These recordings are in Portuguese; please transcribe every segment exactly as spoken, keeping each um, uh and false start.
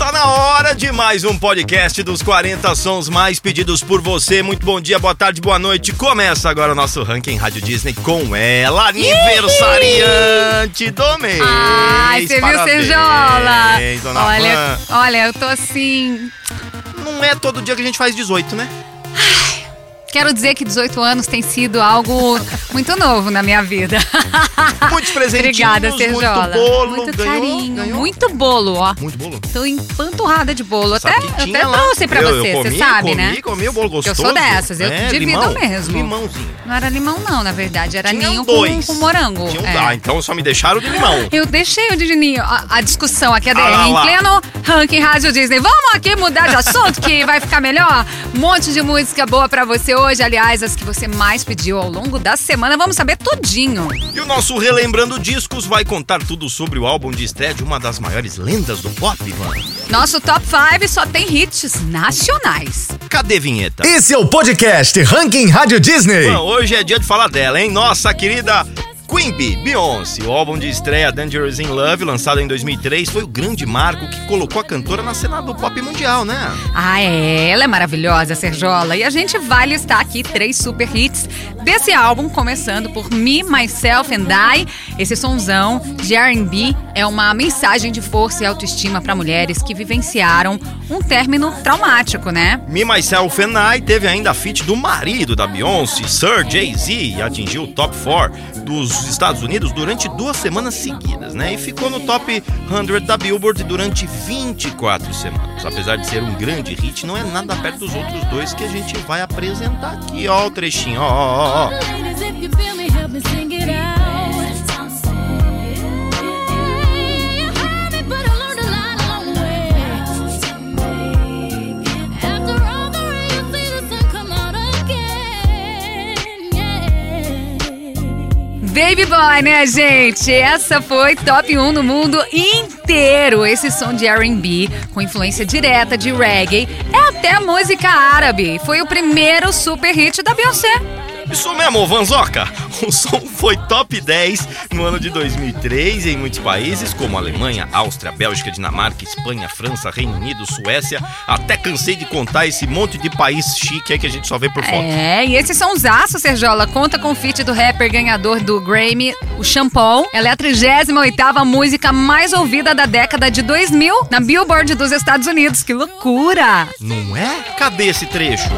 Tá na hora de mais um podcast dos quarenta sons mais pedidos por você. Muito bom dia, boa tarde, boa noite. Começa agora o nosso ranking Rádio Disney com ela, aniversariante do mês. Ai, você viu, Serjola? Olha, olha, eu tô assim... Não é todo dia que a gente faz dezoito, né? Quero dizer que dezoito anos tem sido algo muito novo na minha vida. Muitos presentinhos. Obrigada, Serjola. Muito bolo. Muito ganhou, carinho. Ganhou. Muito bolo, ó. Muito bolo. Tô empanturrada de bolo. Até, até trouxe pra eu, você, você sabe, comi, né? Eu comi, comi o bolo gostoso. Eu sou dessas, eu é, divido limão, mesmo. Limãozinho. Não era limão não, na verdade. Era tinha ninho dois. Com, com morango. Tinha um é. Ah, então só me deixaram de limão. Eu deixei o de ninho. A, a discussão aqui é ah, em lá. Pleno ranking Rádio Disney. Vamos aqui mudar de assunto que vai ficar melhor? Um monte de música boa pra você hoje, aliás, as que você mais pediu ao longo da semana, vamos saber tudinho. E o nosso Relembrando Discos vai contar tudo sobre o álbum de estreia de uma das maiores lendas do pop, mano. Nosso Top cinco só tem hits nacionais. Cadê vinheta? Esse é o podcast Ranking Rádio Disney. Bom, hoje é dia de falar dela, hein? Nossa querida... Queen Bee, Beyoncé, o álbum de estreia Dangerous in Love, lançado em dois mil e três, foi o grande marco que colocou a cantora na cena do pop mundial, né? Ah, é, ela é maravilhosa, Serjola. E a gente vai listar aqui três super hits desse álbum, começando por Me, Myself and I. Esse sonzão de R and B é uma mensagem de força e autoestima para mulheres que vivenciaram um término traumático, né? Me, Myself and I teve ainda a feat do marido da Beyoncé, Sir Jay-Z, e atingiu o top quatro dos Estados Unidos durante duas semanas seguidas, né? E ficou no top cem da Billboard durante vinte e quatro semanas. Apesar de ser um grande hit, não é nada perto dos outros dois que a gente vai apresentar aqui. Ó o trechinho, ó, ó, ó. Baby Boy, né, gente? Essa foi top um no mundo inteiro. Esse som de R and B, com influência direta de reggae, é até música árabe. Foi o primeiro super hit da Beyoncé. Isso mesmo, Vanzoca! O som foi top dez no ano de dois mil e três em muitos países, como Alemanha, Áustria, Bélgica, Dinamarca, Espanha, França, Reino Unido, Suécia. Até cansei de contar esse monte de país chique aí que a gente só vê por foto. É, e esses são os aços, Serjola. Conta com o feat do rapper ganhador do Grammy, o Shampoo. Ela é a trigésima oitava música mais ouvida da década de dois mil na Billboard dos Estados Unidos. Que loucura! Não é? Cadê esse trecho?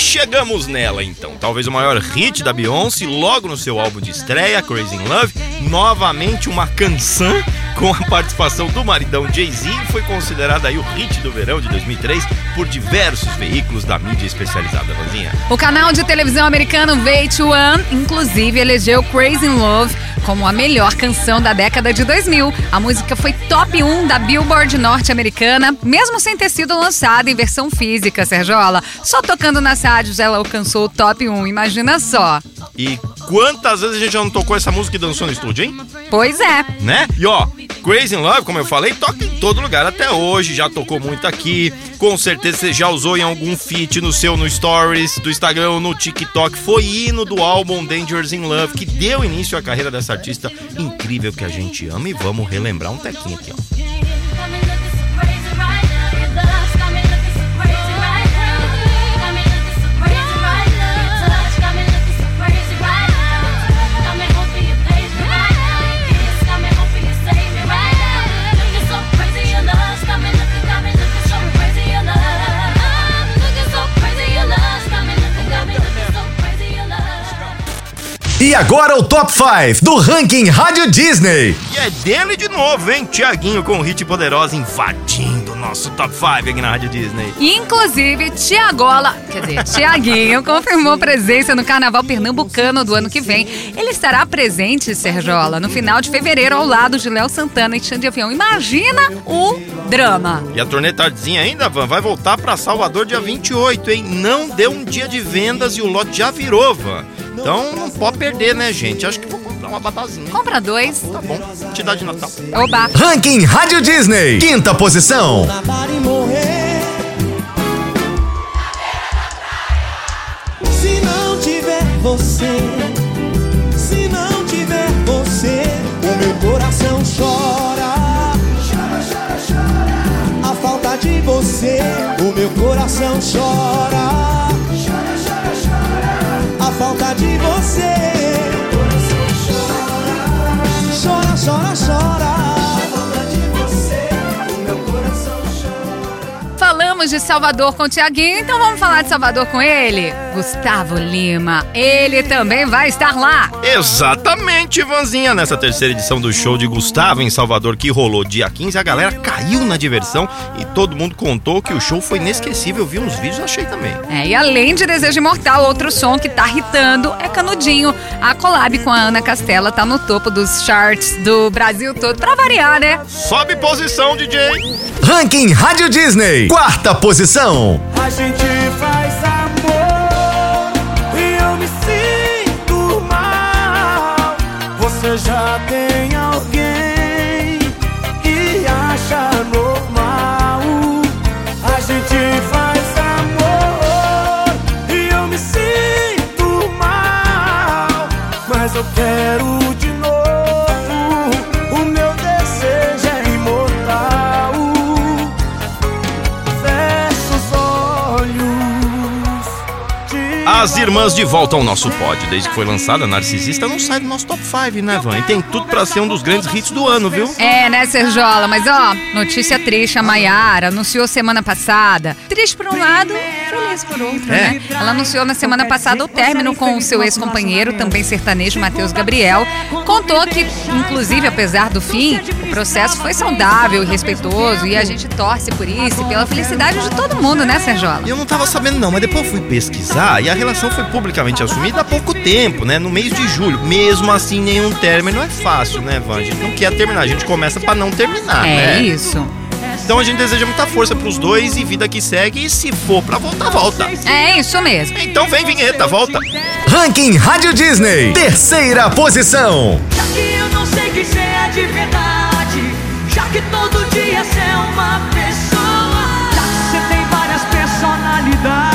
Chegamos nela, então. Talvez o maior hit da Beyoncé, logo no seu álbum de estreia, Crazy in Love, novamente uma canção com a participação do maridão Jay-Z, foi considerada aí o hit do verão de dois mil e três por diversos veículos da mídia especializada, Vanzinha. O canal de televisão americano V H um, inclusive, elegeu Crazy in Love como a melhor canção da década de dois mil. A música foi top um da Billboard norte-americana, mesmo sem ter sido lançada em versão física, Serjola. Só tocando nas rádios ela alcançou o top um, imagina só. E quantas vezes a gente já não tocou essa música e dançou no estúdio, hein? Pois é. Né? E ó, Crazy in Love, como eu falei, toca em todo lugar até hoje, já tocou muito aqui. Com certeza você já usou em algum feat no seu, no Stories, do Instagram, no TikTok. Foi hino do álbum Dangerous in Love, que deu início à carreira dessa artista incrível que a gente ama, e vamos relembrar um tequinho aqui, ó. E agora o Top cinco do Ranking Rádio Disney. E é dele de novo, hein? Tiaguinho com o hit Poderosa invadindo o nosso Top cinco aqui na Rádio Disney. Inclusive, Tiagola, quer dizer, Tiaguinho confirmou presença no Carnaval Pernambucano do ano que vem. Ele estará presente, Serjola, no final de fevereiro ao lado de Léo Santana e Xande de Avião. Imagina o drama. E a turnê tardezinha ainda, Van, vai voltar pra Salvador dia vinte e oito, hein? Não deu um dia de vendas e o lote já virou, Van. Então não pode perder, né, gente? Acho que vou comprar dar uma batazinha. Compra dois. Tá bom, te dá de Natal. Oba. Ranking Rádio Disney, quinta posição. Se não tiver você, se não tiver você, o meu coração chora. Chora, chora, chora. A falta de você, o meu coração chora. Chora, chora, chora. A falta de você, o coração chora. Chora, chora, chora. A falta de você, o meu coração chora. Falamos de Salvador com o Tiaguinho, então vamos falar de Salvador com ele? Gustavo Lima, ele também vai estar lá. Exatamente, Vanzinha. Nessa terceira edição do show de Gustavo em Salvador, que rolou dia quinze, a galera caiu na diversão e todo mundo contou que o show foi inesquecível. Eu vi uns vídeos, achei também. É, e além de Desejo Imortal, outro som que tá hitando é Canudinho. A collab com a Ana Castela tá no topo dos charts do Brasil todo, pra variar, né? Sobe posição, D J. Ranking Rádio Disney, quarta posição. A gente faz amor. Você já tem alguém que acha normal. A gente faz amor e eu me sinto mal, mas eu quero de novo. O meu desejo é imortal. Fecha os olhos de... As irmãs de volta ao nosso pod. Desde que foi lançada, Narcisista não sai do nosso top cinco, né, Van? E tem tudo pra ser um dos grandes hits do ano, viu? É, né, Serjola? Mas, ó, notícia triste. A Maiara anunciou semana passada. Triste por um lado, feliz por outro, é. né? Ela anunciou na semana passada o término com o seu ex-companheiro, também sertanejo, Matheus Gabriel. Contou que, inclusive, apesar do fim, o processo foi saudável e respeitoso. E a gente torce por isso e pela felicidade de todo mundo, né, Serjola? Eu não tava sabendo, não. Mas depois fui pesquisar e a a relação foi publicamente assumida há pouco tempo, né? No mês de julho. Mesmo assim, nenhum término é fácil, né, Van? A gente não quer terminar, a gente começa pra não terminar, é, né? É isso. Então a gente deseja muita força pros dois e vida que segue. E se for pra voltar, volta. É isso mesmo. Então vem, vinheta, volta. Ranking Rádio Disney, terceira posição. Já que eu não sei que cê é de verdade, já que todo dia cê é uma pessoa, já que cê tem várias personalidades,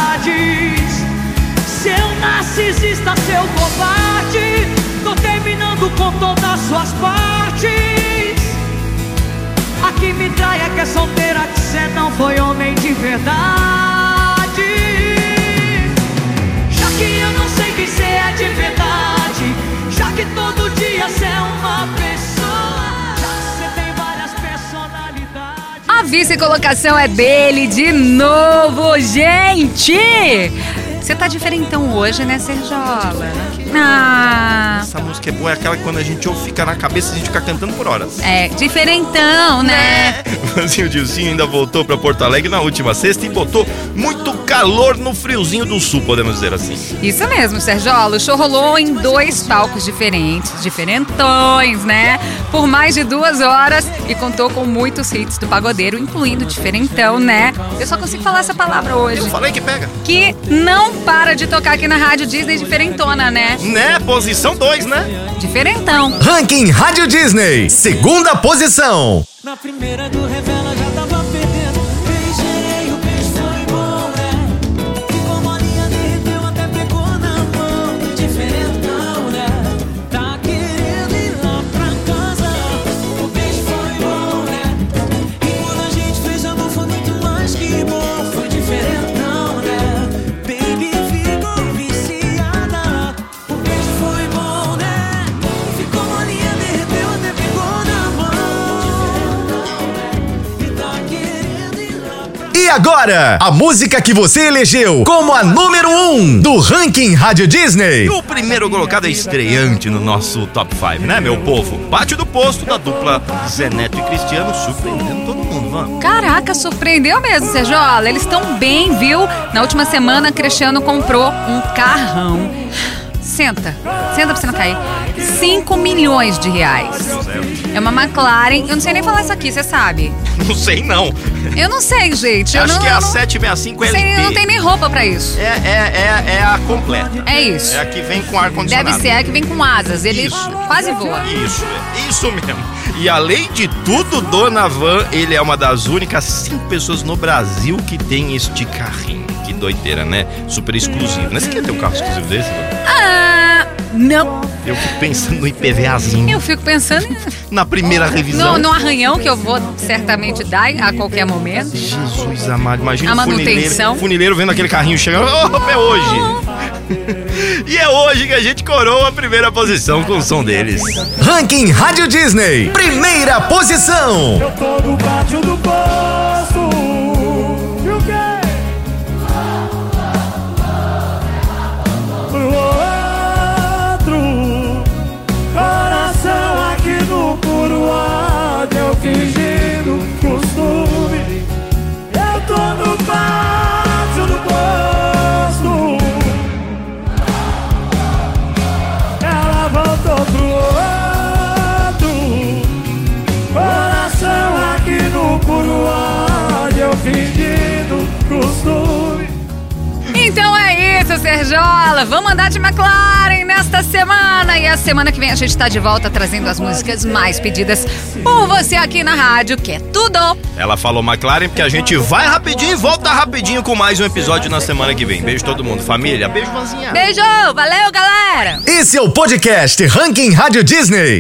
seu narcisista, seu covarde, tô terminando com todas suas partes. A que me trai é que é solteira, que cê não foi homem de verdade. Já que eu não sei que cê é de verdade, já que todo dia cê é uma pessoa, já que cê tem várias personalidades. A vice-colocação é dele de novo, gente! Você tá diferentão hoje, né, Serjola? Ah. Essa música é boa, é aquela que quando a gente ouve fica na cabeça, a gente fica cantando por horas. É, diferentão, né? É. O Dilcinho ainda voltou pra Porto Alegre na última sexta e botou muito calor no friozinho do sul, podemos dizer assim. Isso mesmo, Serjola. O show rolou em dois palcos diferentes, diferentões, né? Por mais de duas horas e contou com muitos hits do pagodeiro, incluindo diferentão, né? Eu só consigo falar essa palavra hoje. Eu falei que pega. Que não para de tocar aqui na Rádio Disney, diferentona, né? Né? Posição dois, né? Diferentão. Ranking Rádio Disney, segunda posição. Na primeira do Revela já tava perdendo. Beijerei, o beijo foi bom, né? Ficou molinha, derreteu, até pegou na mão. Diferentão, né? Tá querendo ir lá pra casa. O beijo foi bom, né? E quando a gente fez amor foi muito mais que bom. Foi diferentão. Agora, a música que você elegeu como a número um do Ranking Rádio Disney. O primeiro colocado é estreante no nosso top cinco, né, meu povo? Pátio do Posto, da dupla Zé Neto e Cristiano, surpreendendo todo mundo, mano. Caraca, surpreendeu mesmo, Serjola. Eles estão bem, viu? Na última semana, Cristiano comprou um carrão. Senta. Senta pra você não cair. cinco milhões de reais. É uma McLaren. Eu não sei nem falar isso aqui, você sabe? Não sei, não. Eu não sei, gente. Eu acho não, que é a sete sessenta e cinco L P. Não tem nem roupa pra isso. É, é, é, é a completa. É isso. É a que vem com ar-condicionado. Deve ser a que vem com asas. Ele isso. quase voa. Isso, isso mesmo. E além de tudo, Dona Van, ele é uma das únicas cinco pessoas no Brasil que tem este carrinho. Que doideira, né? Super exclusivo. Né? Você quer ter um carro exclusivo desse? Ah, não. Eu fico pensando no IPVAzinho. Eu fico pensando... Na primeira revisão. No, no arranhão que eu vou certamente dar a qualquer momento. Jesus amado. Imagina o funileiro, funileiro vendo aquele carrinho chegando. Oh, é hoje. E é hoje que a gente coroa a primeira posição com o som deles. Ranking Rádio Disney. Primeira posição. Eu tô no pátio do posto. Então é isso, Serjola. Vamos andar de McLaren nesta semana. E a semana que vem a gente está de volta trazendo as músicas mais pedidas por você aqui na rádio, que é tudo. Ela falou McLaren porque a gente vai rapidinho e volta rapidinho com mais um episódio na semana que vem. Beijo todo mundo, família. Beijo, Vanzinha. Beijo, valeu, galera. Esse é o podcast Ranking Rádio Disney.